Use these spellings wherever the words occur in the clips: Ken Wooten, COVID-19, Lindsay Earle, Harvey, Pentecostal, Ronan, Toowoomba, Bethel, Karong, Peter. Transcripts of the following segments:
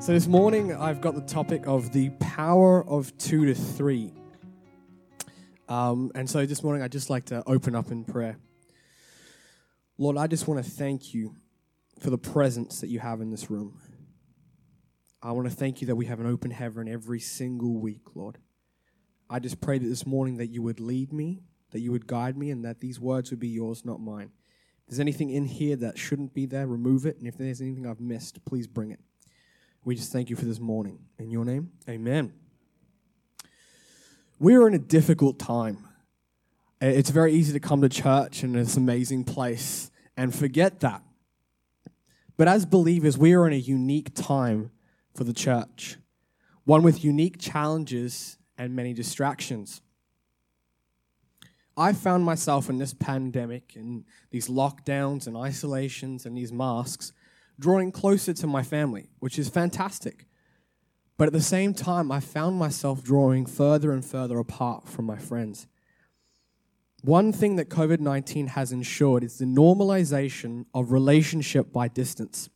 So this morning I've got the topic of the power of 2 to 3. And so this morning I'd just like to open up in prayer. Lord, I just want to thank you for the presence that you have in this room. I want to thank you that we have an open heaven every single week, Lord. I just pray that this morning that you would lead me, that you would guide me, and that these words would be yours, not mine. If there's anything in here that shouldn't be there, remove it. And if there's anything I've missed, please bring it. We just thank you for this morning. In your name, amen. We're in a difficult time. It's very easy to come to church and this amazing place and forget that. But as believers, we are in a unique time for the church, one with unique challenges and many distractions. I found myself in this pandemic and these lockdowns and isolations and these masks drawing closer to my family, which is fantastic. But at the same time, I found myself drawing further and further apart from my friends. One thing that COVID-19 has ensured is the normalization of relationship by distance.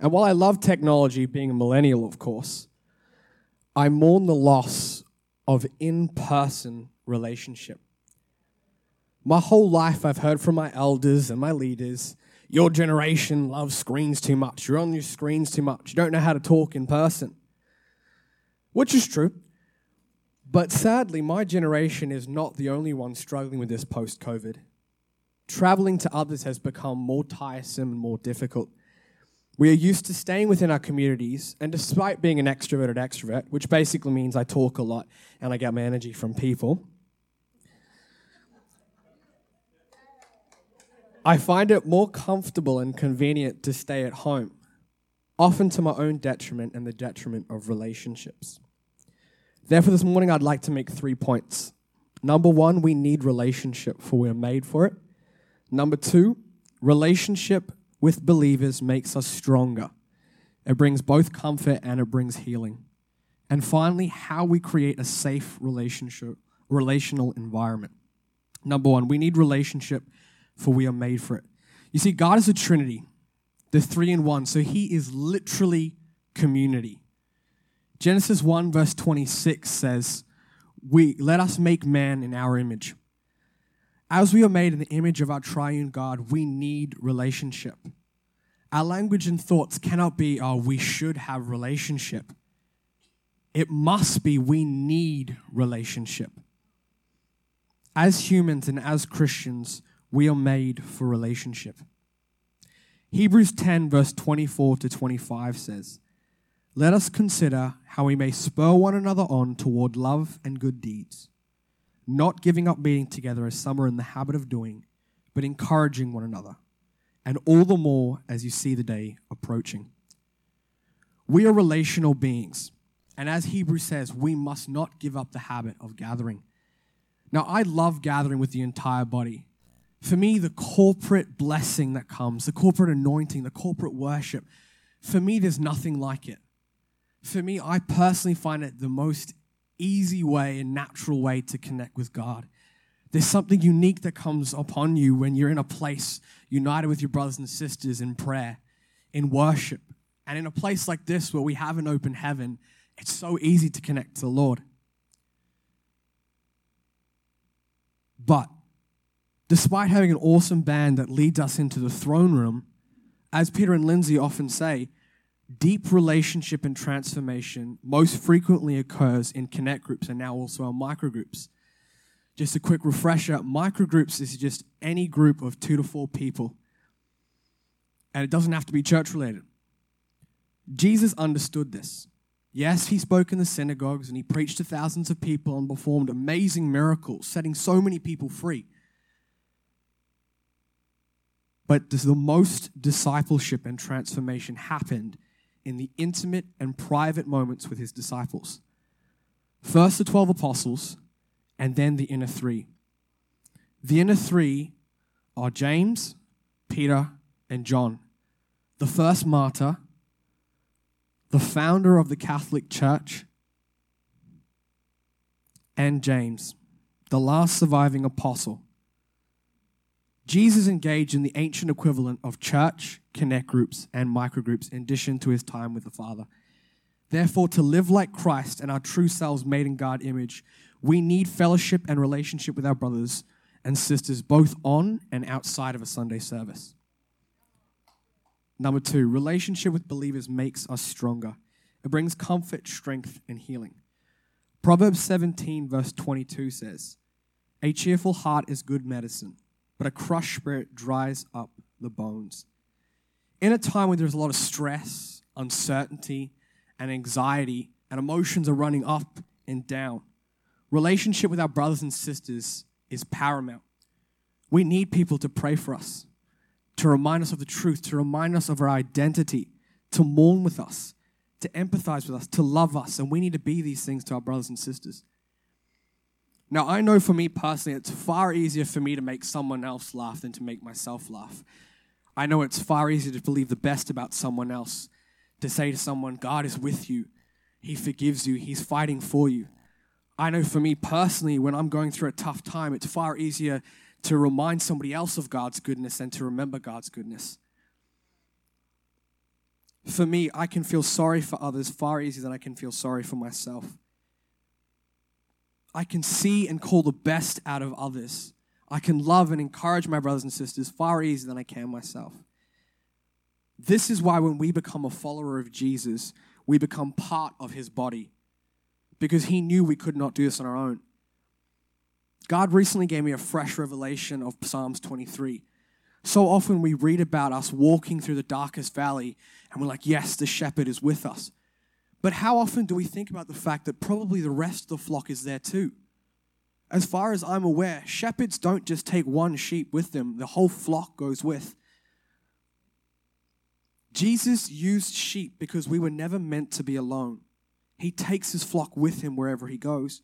And while I love technology, being a millennial, of course, I mourn the loss of in-person relationship. My whole life I've heard from my elders and my leaders, your generation loves screens too much. You're on your screens too much. You don't know how to talk in person, which is true. But sadly, my generation is not the only one struggling with this post-COVID. Traveling to others has become more tiresome and more difficult. We are used to staying within our communities, and despite being an extroverted extrovert, which basically means I talk a lot and I get my energy from people, I find it more comfortable and convenient to stay at home, often to my own detriment and the detriment of relationships. Therefore, this morning I'd like to make 3 points. Number one, we need relationship, for we're made for it. Number two, relationship with believers makes us stronger. It brings both comfort and it brings healing. And finally, how we create a safe relational environment. Number one, we need relationship, for we are made for it. You see, God is a Trinity, the 3 in 1, so he is literally community. Genesis 1 verse 26 says, let us make man in our image. As we are made in the image of our triune God, we need relationship. Our language and thoughts cannot be, we should have relationship. It must be, we need relationship. As humans and as Christians, we are made for relationship. Hebrews 10 verse 24 to 25 says, let us consider how we may spur one another on toward love and good deeds, not giving up meeting together as some are in the habit of doing, but encouraging one another, and all the more as you see the day approaching. We are relational beings, and as Hebrews says, we must not give up the habit of gathering. Now, I love gathering with the entire body. For me, the corporate blessing that comes, the corporate anointing, the corporate worship, for me, there's nothing like it. For me, I personally find it the most easy way and natural way to connect with God. There's something unique that comes upon you when you're in a place united with your brothers and sisters in prayer, in worship. And in a place like this where we have an open heaven, it's so easy to connect to the Lord. But despite having an awesome band that leads us into the throne room, as Peter and Lindsay often say, deep relationship and transformation most frequently occurs in connect groups and now also our microgroups. Just a quick refresher, microgroups is just any group of 2 to 4 people. And it doesn't have to be church related. Jesus understood this. Yes, he spoke in the synagogues and he preached to thousands of people and performed amazing miracles, setting so many people free. But the most discipleship and transformation happened in the intimate and private moments with his disciples. First the 12 apostles, and then the inner three. The inner three are James, Peter, and John, the first martyr, the founder of the Catholic Church, and James, the last surviving apostle. Jesus engaged in the ancient equivalent of church, connect groups, and microgroups in addition to his time with the Father. Therefore, to live like Christ and our true selves made in God's image, we need fellowship and relationship with our brothers and sisters, both on and outside of a Sunday service. Number two, relationship with believers makes us stronger. It brings comfort, strength, and healing. Proverbs 17, verse 22 says, "A cheerful heart is good medicine, but a crushed spirit dries up the bones." In a time when there's a lot of stress, uncertainty, and anxiety, and emotions are running up and down, relationship with our brothers and sisters is paramount. We need people to pray for us, to remind us of the truth, to remind us of our identity, to mourn with us, to empathize with us, to love us, and we need to be these things to our brothers and sisters. Now, I know for me personally, it's far easier for me to make someone else laugh than to make myself laugh. I know it's far easier to believe the best about someone else, to say to someone, God is with you, He forgives you, He's fighting for you. I know for me personally, when I'm going through a tough time, it's far easier to remind somebody else of God's goodness than to remember God's goodness. For me, I can feel sorry for others far easier than I can feel sorry for myself. I can see and call the best out of others. I can love and encourage my brothers and sisters far easier than I can myself. This is why when we become a follower of Jesus, we become part of His body, because He knew we could not do this on our own. God recently gave me a fresh revelation of Psalms 23. So often we read about us walking through the darkest valley and we're like, yes, the shepherd is with us. But how often do we think about the fact that probably the rest of the flock is there too? As far as I'm aware, shepherds don't just take one sheep with them. The whole flock goes with. Jesus used sheep because we were never meant to be alone. He takes His flock with Him wherever He goes.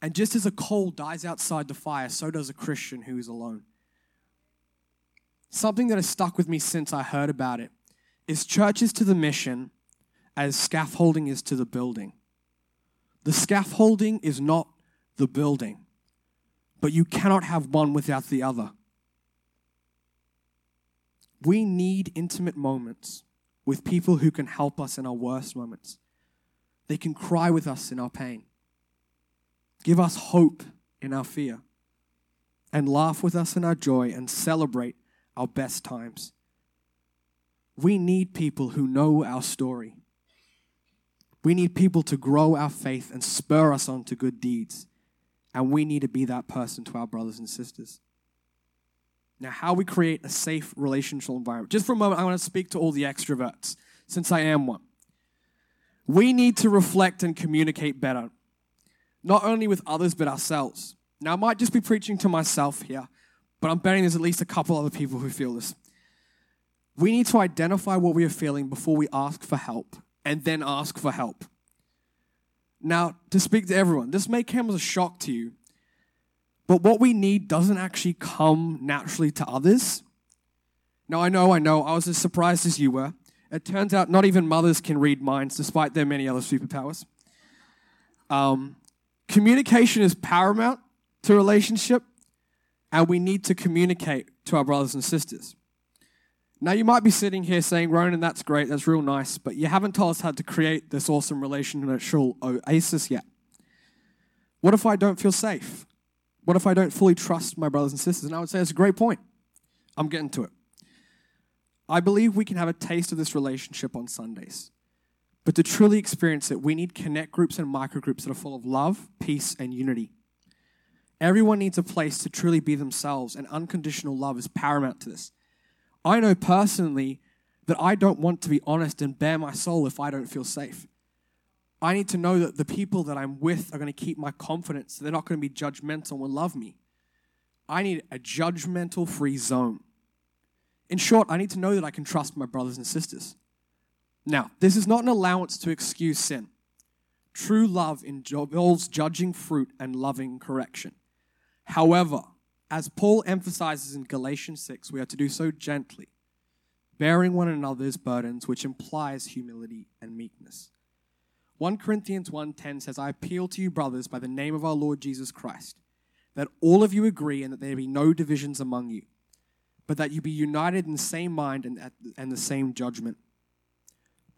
And just as a coal dies outside the fire, so does a Christian who is alone. Something that has stuck with me since I heard about it is church is to the mission as scaffolding is to the building. The scaffolding is not the building, but you cannot have one without the other. We need intimate moments with people who can help us in our worst moments. They can cry with us in our pain, give us hope in our fear, and laugh with us in our joy and celebrate our best times. We need people who know our story. We need people to grow our faith and spur us on to good deeds. And we need to be that person to our brothers and sisters. Now, how we create a safe relational environment. Just for a moment, I want to speak to all the extroverts, since I am one. We need to reflect and communicate better, not only with others, but ourselves. Now, I might just be preaching to myself here, but I'm betting there's at least a couple other people who feel this. We need to identify what we are feeling before we ask for help, and then ask for help. Now, to speak to everyone, this may come as a shock to you, but what we need doesn't actually come naturally to others. Now, I know, I was as surprised as you were. It turns out not even mothers can read minds, despite their many other superpowers. Communication is paramount to relationship, and we need to communicate to our brothers and sisters. Now, you might be sitting here saying, Ronan, that's great, that's real nice, but you haven't told us how to create this awesome relational oasis yet. What if I don't feel safe? What if I don't fully trust my brothers and sisters? And I would say that's a great point. I'm getting to it. I believe we can have a taste of this relationship on Sundays. But to truly experience it, we need connect groups and microgroups that are full of love, peace, and unity. Everyone needs a place to truly be themselves, and unconditional love is paramount to this. I know personally that I don't want to be honest and bare my soul if I don't feel safe. I need to know that the people that I'm with are going to keep my confidence. They're not going to be judgmental and will love me. I need a judgmental-free zone. In short, I need to know that I can trust my brothers and sisters. Now, this is not an allowance to excuse sin. True love involves judging fruit and loving correction. However, as Paul emphasizes in Galatians 6, we are to do so gently, bearing one another's burdens, which implies humility and meekness. 1 Corinthians 1:10 says, I appeal to you, brothers, by the name of our Lord Jesus Christ, that all of you agree and that there be no divisions among you, but that you be united in the same mind and the same judgment.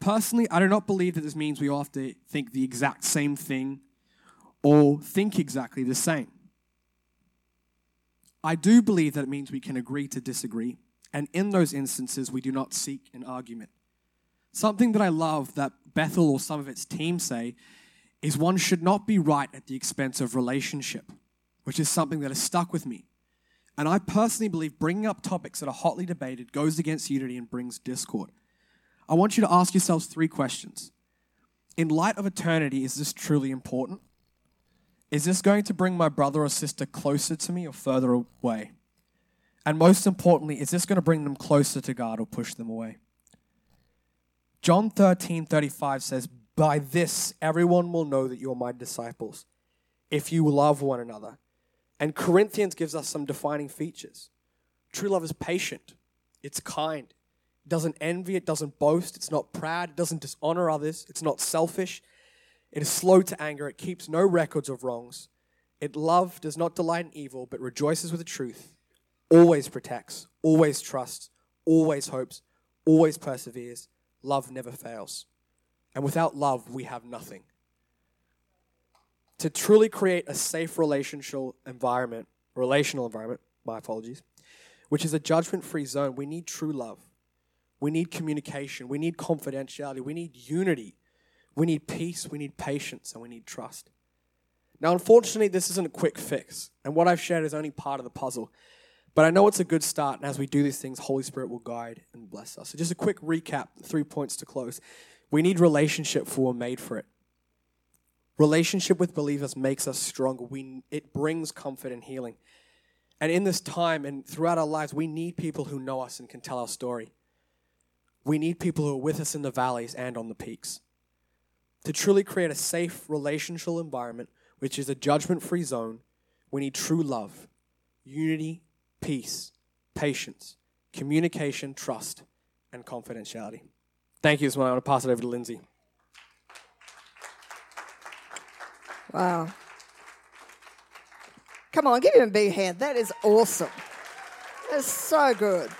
Personally, I do not believe that this means we all have to think the exact same thing or think exactly the same. I do believe that it means we can agree to disagree, and in those instances, we do not seek an argument. Something that I love that Bethel or some of its team say is one should not be right at the expense of relationship, which is something that has stuck with me. And I personally believe bringing up topics that are hotly debated goes against unity and brings discord. I want you to ask yourselves three questions. In light of eternity, is this truly important? Is this going to bring my brother or sister closer to me or further away? And most importantly, is this going to bring them closer to God or push them away? John 13:35 says, "By this everyone will know that you are my disciples, if you love one another." And Corinthians gives us some defining features. True love is patient. It's kind. It doesn't envy. It doesn't boast. It's not proud. It doesn't dishonor others. It's not selfish. It is slow to anger. It keeps no records of wrongs. It love does not delight in evil, but rejoices with the truth. Always protects. Always trusts. Always hopes. Always perseveres. Love never fails. And without love, we have nothing. To truly create a safe relational environment, my apologies, which is a judgment-free zone, we need true love. We need communication. We need confidentiality. We need unity. We need peace. We need patience. And we need trust. Now, unfortunately, this isn't a quick fix. And what I've shared is only part of the puzzle. But I know it's a good start. And as we do these things, Holy Spirit will guide and bless us. So just a quick recap, 3 points to close. We need relationship, for we're made for it. Relationship with believers makes us stronger. It brings comfort and healing. And in this time and throughout our lives, we need people who know us and can tell our story. We need people who are with us in the valleys and on the peaks. To truly create a safe relational environment, which is a judgment-free zone, we need true love, unity, peace, patience, communication, trust, and confidentiality. Thank you. This morning I want to pass it over to Lindsay. Wow. Come on, give him a big hand. That is awesome. That's so good.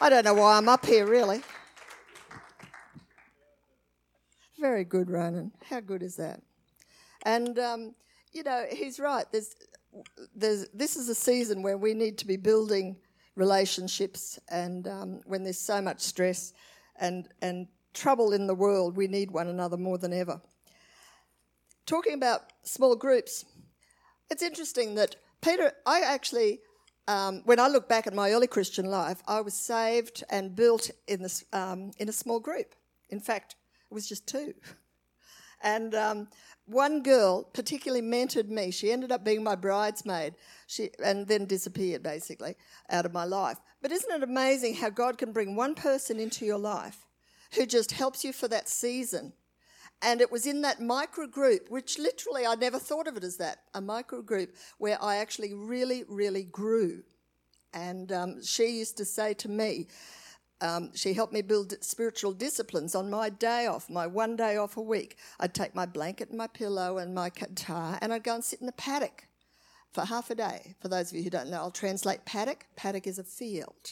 I don't know why I'm up here, really. Very good, Ronan. How good is that? And, you know, he's right. This is a season where we need to be building relationships, and when there's so much stress and trouble in the world, we need one another more than ever. Talking about small groups, it's interesting that Peter, I actually... when I look back at my early Christian life, I was saved and built in a small group. In fact, it was just two. And one girl particularly mentored me. She ended up being my bridesmaid. And then disappeared, basically, out of my life. But isn't it amazing how God can bring one person into your life who just helps you for that season? And it was in that micro group, which literally I never thought of it as that, a micro group where I actually really, really grew. And she used to say to me, she helped me build spiritual disciplines on my day off, my one day off a week. I'd take my blanket and my pillow and my guitar and I'd go and sit in the paddock for half a day. For those of you who don't know, I'll translate paddock. Paddock is a field.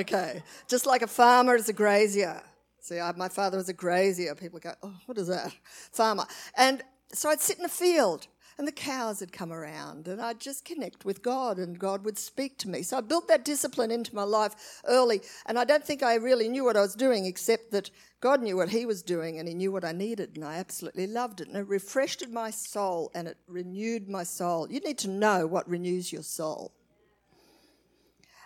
Okay, just like a farmer is a grazier. See, my father was a grazier. People go, oh, what is that? Farmer. And so I'd sit in a field and the cows had come around and I'd just connect with God and God would speak to me. So I built that discipline into my life early, and I don't think I really knew what I was doing, except that God knew what he was doing and he knew what I needed, and I absolutely loved it. And it refreshed my soul and it renewed my soul. You need to know what renews your soul.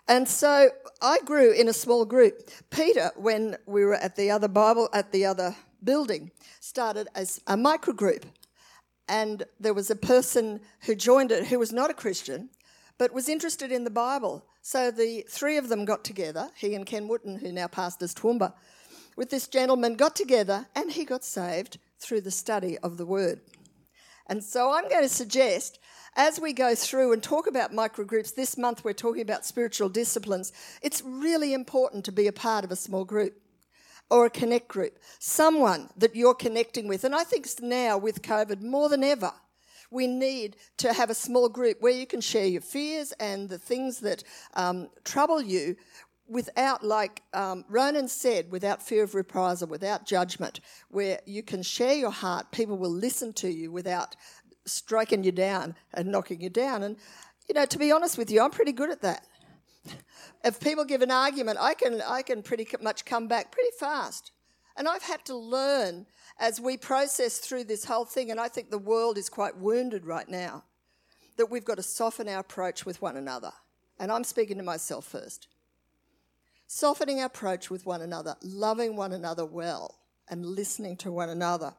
And so I grew in a small group. Peter, when we were at the other building, started as a micro group. And there was a person who joined it who was not a Christian, but was interested in the Bible. So the three of them got together, he and Ken Wooten, who now pastors Toowoomba, with this gentleman, got together, and he got saved through the study of the Word. And so I'm going to suggest, as we go through and talk about microgroups, this month we're talking about spiritual disciplines, it's really important to be a part of a small group or a connect group, someone that you're connecting with. And I think now with COVID more than ever, we need to have a small group where you can share your fears and the things that trouble you without, like Ronan said, without fear of reprisal, without judgment, where you can share your heart, people will listen to you without striking you down and knocking you down. And, you know, to be honest with you, I'm pretty good at that. If people give an argument, I can pretty much come back pretty fast. And I've had to learn as we process through this whole thing, and I think the world is quite wounded right now, that we've got to soften our approach with one another. And I'm speaking to myself first. Softening our approach with one another, loving one another well, and listening to one another.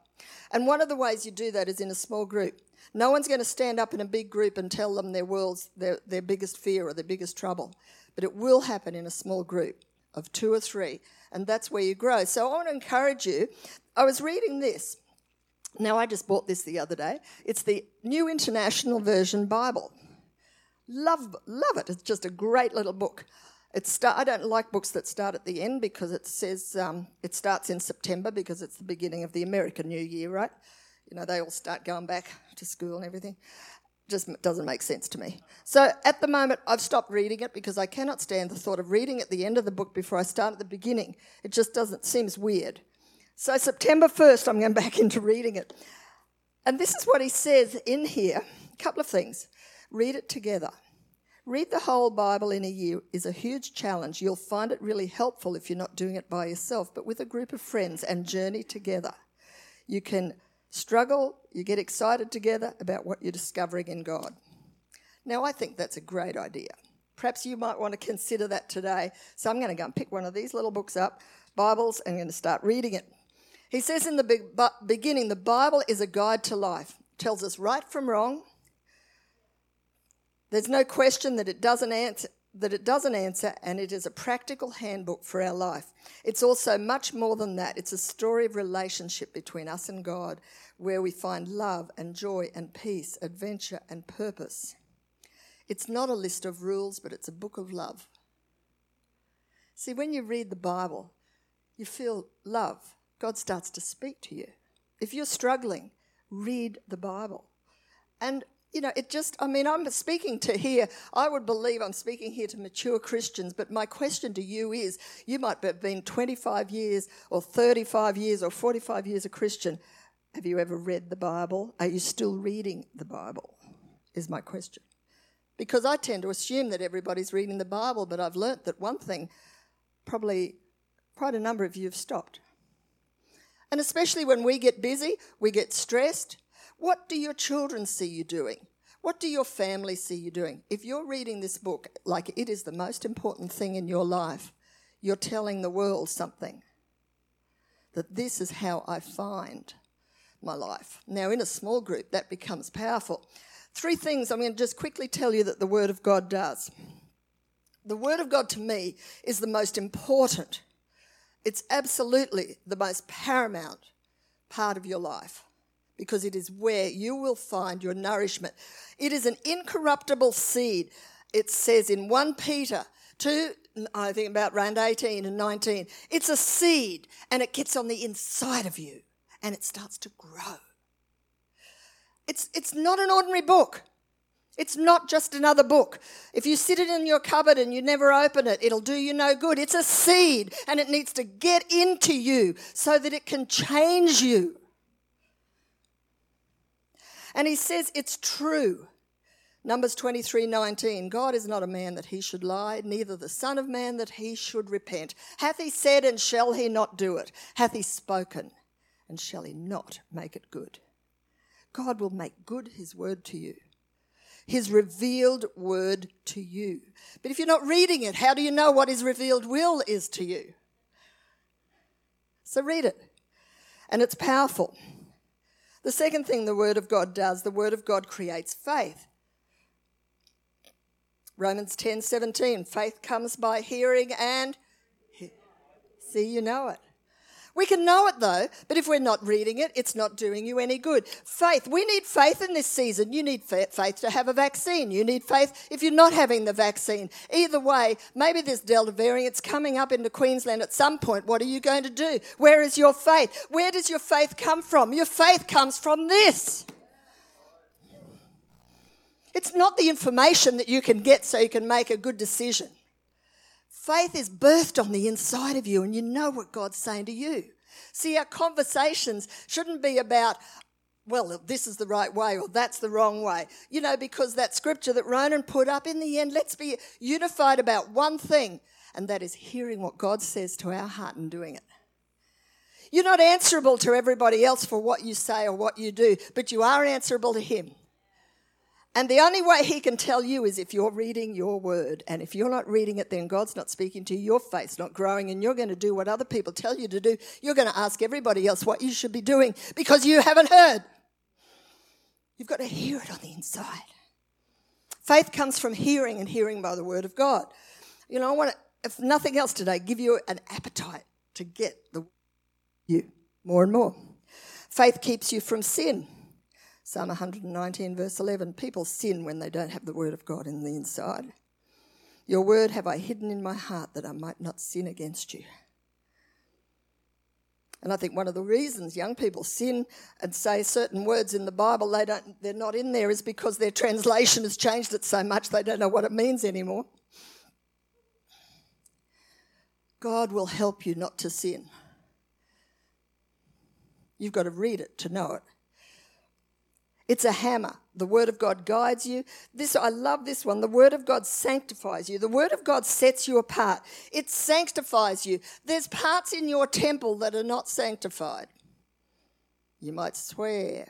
And one of the ways you do that is in a small group. No one's going to stand up in a big group and tell them their world's their biggest fear or their biggest trouble. But it will happen in a small group of 2 or 3, and that's where you grow. So I want to encourage you. I was reading this. Now, I just bought this the other day. It's the New International Version Bible. Love it. It's just a great little book. I don't like books that start at the end because it says it starts in September because it's the beginning of the American New Year, right? You know, they all start going back to school and everything. Just doesn't make sense to me. So at the moment, I've stopped reading it because I cannot stand the thought of reading at the end of the book before I start at the beginning. It just seems weird. So September 1st, I'm going back into reading it. And this is what he says in here, a couple of things. Read it together. Read the whole Bible in a year is a huge challenge. You'll find it really helpful if you're not doing it by yourself, but with a group of friends and journey together. You can struggle, you get excited together about what you're discovering in God. Now, I think that's a great idea. Perhaps you might want to consider that today. So I'm going to go and pick one of these little books up, Bibles, and I'm going to start reading it. He says in the beginning, the Bible is a guide to life. It tells us right from wrong. There's no question that it doesn't answer, and it is a practical handbook for our life. It's also much more than that. It's a story of relationship between us and God, where we find love and joy and peace, adventure and purpose. It's not a list of rules, but it's a book of love. See, when you read the Bible, you feel love. God starts to speak to you. If you're struggling, read the Bible. And you know, I'm speaking to here, I would believe I'm speaking here to mature Christians, but my question to you is, you might have been 25 years or 35 years or 45 years a Christian. Have you ever read the Bible? Are you still reading the Bible, is my question. Because I tend to assume that everybody's reading the Bible, but I've learnt that one thing, probably quite a number of you have stopped. And especially when we get busy, we get stressed. What do your children see you doing? What do your family see you doing? If you're reading this book like it is the most important thing in your life, you're telling the world something. That this is how I find my life. Now, in a small group, that becomes powerful. 3 things I'm going to just quickly tell you that the Word of God does. The Word of God to me is the most important. It's absolutely the most paramount part of your life, because it is where you will find your nourishment. It is an incorruptible seed. It says in 1 Peter 2, I think about around 18 and 19, it's a seed and it gets on the inside of you and it starts to grow. It's not an ordinary book. It's not just another book. If you sit it in your cupboard and you never open it, it'll do you no good. It's a seed and it needs to get into you so that it can change you. And he says it's true. Numbers 23:19, God is not a man that he should lie, neither the son of man that he should repent. Hath he said, and shall he not do it? Hath he spoken, and shall he not make it good? God will make good his word to you, his revealed word to you. But if you're not reading it, how do you know what his revealed will is to you? So read it, and it's powerful. The second thing the Word of God does, the Word of God creates faith. Romans 10:17, faith comes by hearing and... See, you know it. We can know it though, but if we're not reading it, it's not doing you any good. Faith, we need faith in this season. You need faith to have a vaccine. You need faith if you're not having the vaccine. Either way, maybe this Delta variant's coming up into Queensland at some point. What are you going to do? Where is your faith? Where does your faith come from? Your faith comes from this. It's not the information that you can get so you can make a good decision. Faith is birthed on the inside of you and you know what God's saying to you. See, our conversations shouldn't be about, well, this is the right way or that's the wrong way. You know, because that scripture that Ronan put up, in the end, let's be unified about one thing, and that is hearing what God says to our heart and doing it. You're not answerable to everybody else for what you say or what you do, but you are answerable to Him. And the only way He can tell you is if you're reading your word. And if you're not reading it, then God's not speaking to you. Your faith's not growing, and you're going to do what other people tell you to do. You're going to ask everybody else what you should be doing because you haven't heard. You've got to hear it on the inside. Faith comes from hearing, and hearing by the word of God. You know, I want to, if nothing else today, give you an appetite to get the word of you more and more. Faith keeps you from sin. Psalm 119 verse 11, people sin when they don't have the word of God in the inside. Your word have I hidden in my heart that I might not sin against you. And I think one of the reasons young people sin and say certain words in the Bible they're not in there is because their translation has changed it so much they don't know what it means anymore. God will help you not to sin. You've got to read it to know it. It's a hammer. The Word of God guides you. I love this one. The Word of God sanctifies you. The Word of God sets you apart. It sanctifies you. There's parts in your temple that are not sanctified. You might swear.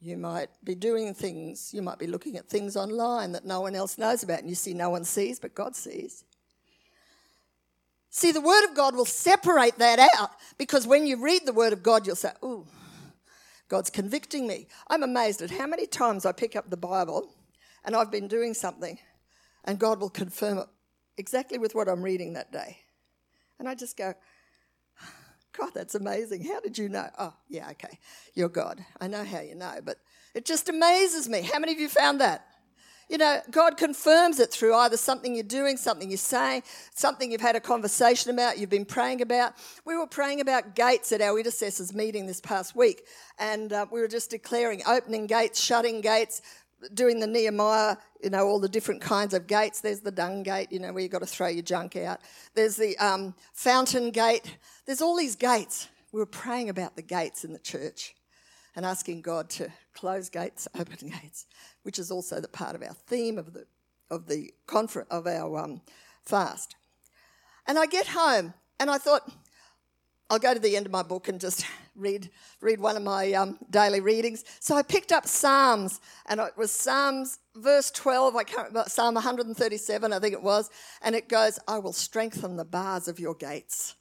You might be doing things. You might be looking at things online that no one else knows about, and you see no one sees, but God sees. See, the Word of God will separate that out, because when you read the Word of God, you'll say, ooh, God's convicting me. I'm amazed at how many times I pick up the Bible and I've been doing something and God will confirm it exactly with what I'm reading that day. And I just go, God, that's amazing. How did you know? Oh, yeah, okay. You're God. I know how you know, but it just amazes me. How many of you found that? You know, God confirms it through either something you're doing, something you're saying, something you've had a conversation about, you've been praying about. We were praying about gates at our intercessors meeting this past week, and we were just declaring opening gates, shutting gates, doing the Nehemiah, you know, all the different kinds of gates. There's the dung gate, you know, where you've got to throw your junk out. There's the fountain gate. There's all these gates. We were praying about the gates in the church and asking God to close gates, open gates, which is also the part of our theme of the conference of our fast. And I get home and I thought, I'll go to the end of my book and just read one of my daily readings. So I picked up Psalms, and it was Psalms verse 12. I can't remember, Psalm 137, I think it was, and it goes, "I will strengthen the bars of your gates."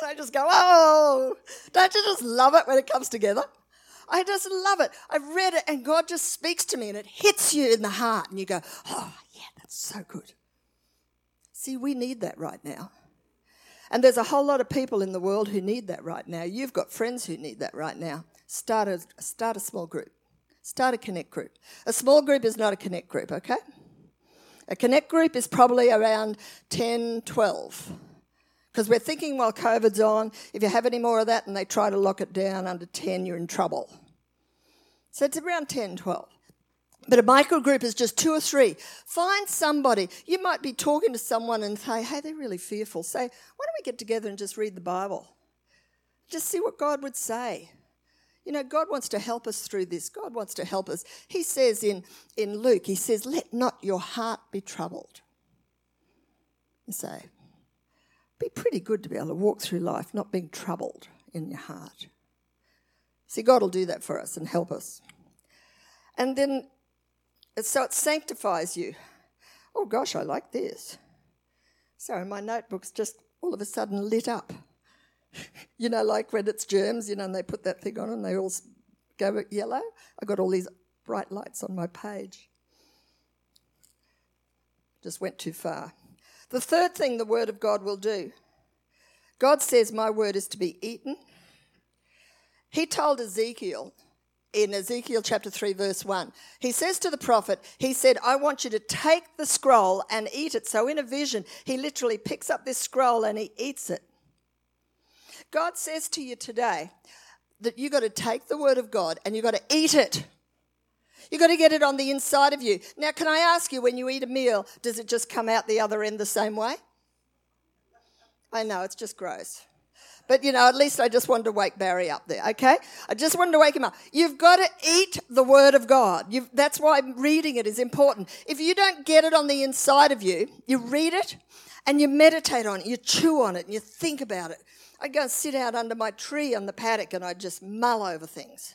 And I just go, "Oh, don't you just love it when it comes together?" I just love it. I read it and God just speaks to me and it hits you in the heart and you go, oh, yeah, that's so good. See, we need that right now. And there's a whole lot of people in the world who need that right now. You've got friends who need that right now. Start a small group. Start a connect group. A small group is not a connect group, okay? A connect group is probably around 10, 12. Because we're thinking while COVID's on, if you have any more of that and they try to lock it down under 10, you're in trouble. So it's around 10, 12. But a micro group is just 2 or 3. Find somebody. You might be talking to someone and say, hey, they're really fearful. Say, why don't we get together and just read the Bible? Just see what God would say. You know, God wants to help us through this. God wants to help us. He says in Luke, he says, let not your heart be troubled. And so it'd be pretty good to be able to walk through life not being troubled in your heart. See, God will do that for us and help us. And then, so it sanctifies you. Oh, gosh, I like this. Sorry, my notebook's just all of a sudden lit up. You know, like when it's germs, you know, and they put that thing on and they all go yellow. I got all these bright lights on my page. Just went too far. The third thing the Word of God will do, God says my word is to be eaten. He told Ezekiel in Ezekiel chapter 3 verse 1, he says to the prophet, he said, I want you to take the scroll and eat it. So in a vision, he literally picks up this scroll and he eats it. God says to you today that you've got to take the Word of God and you've got to eat it. You've got to get it on the inside of you. Now, can I ask you, when you eat a meal, does it just come out the other end the same way? I know, it's just gross. But, you know, at least I just wanted to wake Barry up there, okay? I just wanted to wake him up. You've got to eat the Word of God. That's why reading it is important. If you don't get it on the inside of you, you read it and you meditate on it, you chew on it and you think about it. I'd go and sit out under my tree on the paddock and I'd just mull over things.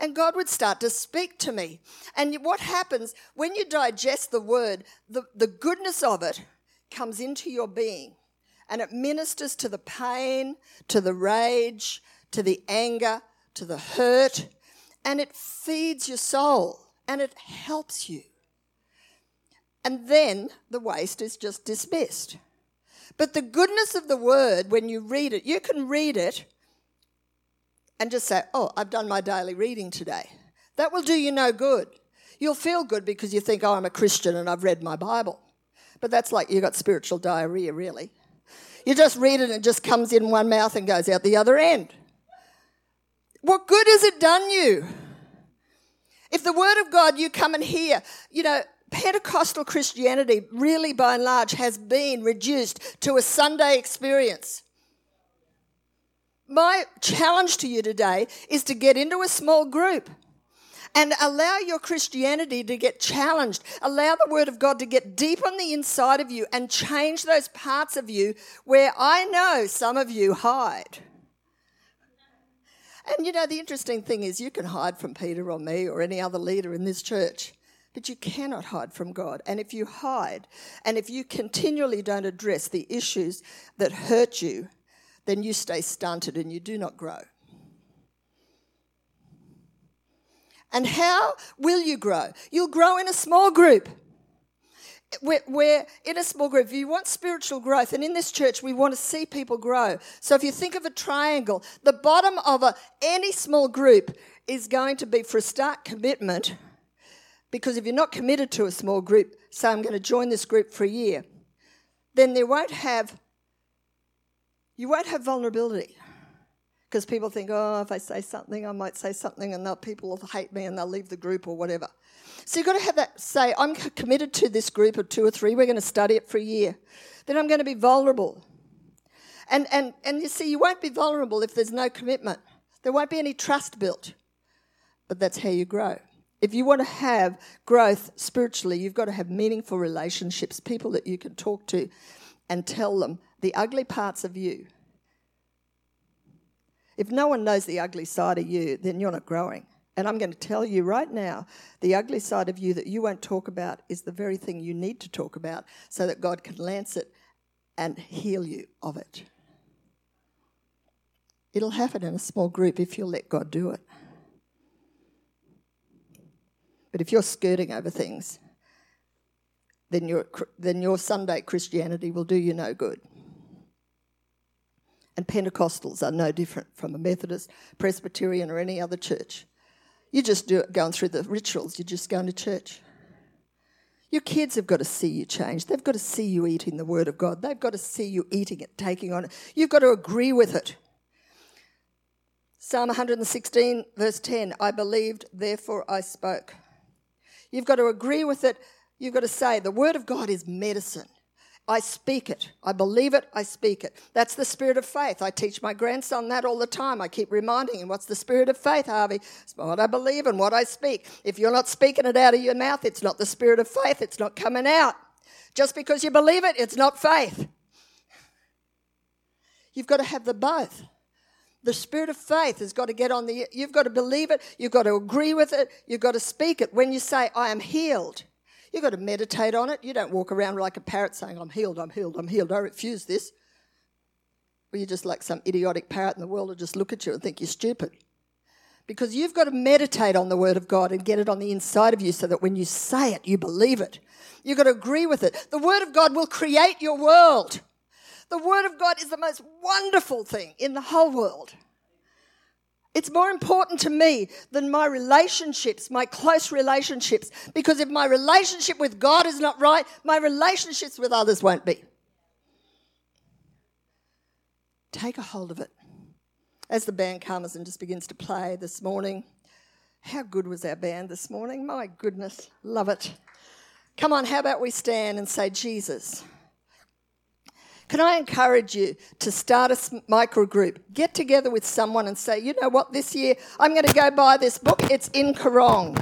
And God would start to speak to me. And what happens when you digest the Word, the goodness of it comes into your being. And it ministers to the pain, to the rage, to the anger, to the hurt, and it feeds your soul and it helps you. And then the waste is just dismissed. But the goodness of the Word, when you read it, you can read it and just say, oh, I've done my daily reading today. That will do you no good. You'll feel good because you think, oh, I'm a Christian and I've read my Bible. But that's like you've got spiritual diarrhea, really. You just read it and it just comes in one mouth and goes out the other end. What good has it done you? If the Word of God you come and hear, you know, Pentecostal Christianity really by and large has been reduced to a Sunday experience. My challenge to you today is to get into a small group and allow your Christianity to get challenged. Allow the Word of God to get deep on the inside of you and change those parts of you where I know some of you hide. And, you know, the interesting thing is you can hide from Peter or me or any other leader in this church, but you cannot hide from God. And if you hide and if you continually don't address the issues that hurt you, then you stay stunted and you do not grow. And how will you grow? You'll grow in a small group. We're in a small group. If you want spiritual growth, and in this church we want to see people grow. So if you think of a triangle, the bottom of any small group is going to be, for a start, commitment, because if you're not committed to a small group, say I'm going to join this group for a year, then you won't have vulnerability. Because people think, oh, if I say something, I might say something and people will hate me and they'll leave the group or whatever. So you've got to have that, say, I'm committed to this group of 2 or 3. We're going to study it for a year. Then I'm going to be vulnerable. And you see, you won't be vulnerable if there's no commitment. There won't be any trust built. But that's how you grow. If you want to have growth spiritually, you've got to have meaningful relationships, people that you can talk to and tell them the ugly parts of you. If no one knows the ugly side of you, then you're not growing. And I'm going to tell you right now, the ugly side of you that you won't talk about is the very thing you need to talk about so that God can lance it and heal you of it. It'll happen in a small group if you'll let God do it. But if you're skirting over things, then your Sunday Christianity will do you no good. And Pentecostals are no different from a Methodist, Presbyterian or any other church. You're just going through the rituals. You're just going to church. Your kids have got to see you change. They've got to see you eating the Word of God. They've got to see you eating it, taking on it. You've got to agree with it. Psalm 116 verse 10, I believed, therefore I spoke. You've got to agree with it. You've got to say the Word of God is medicine. I speak it. I believe it. I speak it. That's the spirit of faith. I teach my grandson that all the time. I keep reminding him, what's the spirit of faith, Harvey? It's what I believe and what I speak. If you're not speaking it out of your mouth, it's not the spirit of faith. It's not coming out. Just because you believe it, it's not faith. You've got to have the both. The spirit of faith has got to get on the... You've got to believe it. You've got to agree with it. You've got to speak it. When you say, I am healed... You've got to meditate on it. You don't walk around like a parrot saying, I'm healed, I'm healed, I'm healed, I refuse this. Well, you're just like some idiotic parrot in the world will just look at you and think you're stupid. Because you've got to meditate on the Word of God and get it on the inside of you so that when you say it, you believe it. You've got to agree with it. The Word of God will create your world. The Word of God is the most wonderful thing in the whole world. It's more important to me than my relationships, my close relationships, because if my relationship with God is not right, my relationships with others won't be. Take a hold of it. As the band comes and just begins to play this morning, how good was our band this morning? My goodness, love it. Come on, how about we stand and say, Jesus, Can I encourage you to start a micro group? Get together with someone and say, you know what, this year I'm going to go buy this book. It's in Karong.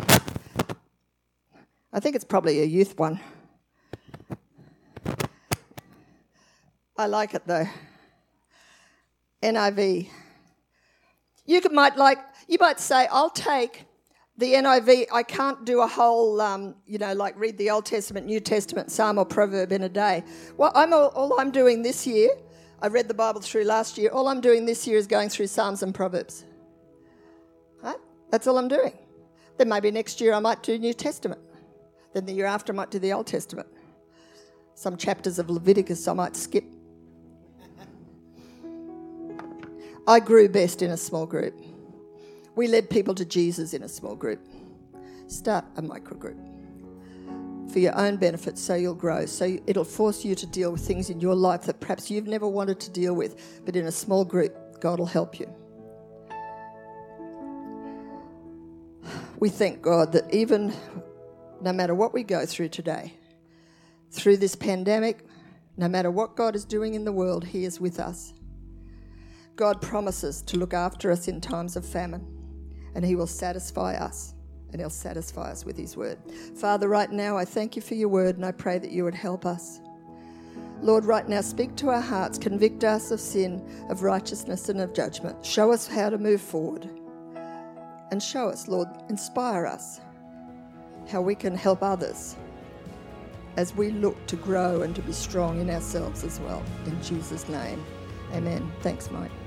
I think it's probably a youth one. I like it though. NIV. You might say, I'll take the NIV. I can't do a whole, read the Old Testament, New Testament, Psalm or Proverb in a day. Well, I'm doing this year, I read the Bible through last year, all I'm doing this year is going through Psalms and Proverbs. Right? That's all I'm doing. Then maybe next year I might do New Testament. Then the year after I might do the Old Testament. Some chapters of Leviticus I might skip. I grew best in a small group. We led people to Jesus in a small group. Start a micro group for your own benefit so you'll grow. So it'll force you to deal with things in your life that perhaps you've never wanted to deal with, but in a small group, God will help you. We thank God that even no matter what we go through today, through this pandemic, no matter what God is doing in the world, He is with us. God promises to look after us in times of famine. And He will satisfy us, and He'll satisfy us with His word. Father, right now, I thank You for Your word, and I pray that You would help us. Lord, right now, speak to our hearts, convict us of sin, of righteousness, and of judgment. Show us how to move forward. And show us, Lord, inspire us how we can help others as we look to grow and to be strong in ourselves as well. In Jesus' name, amen. Thanks, Mike.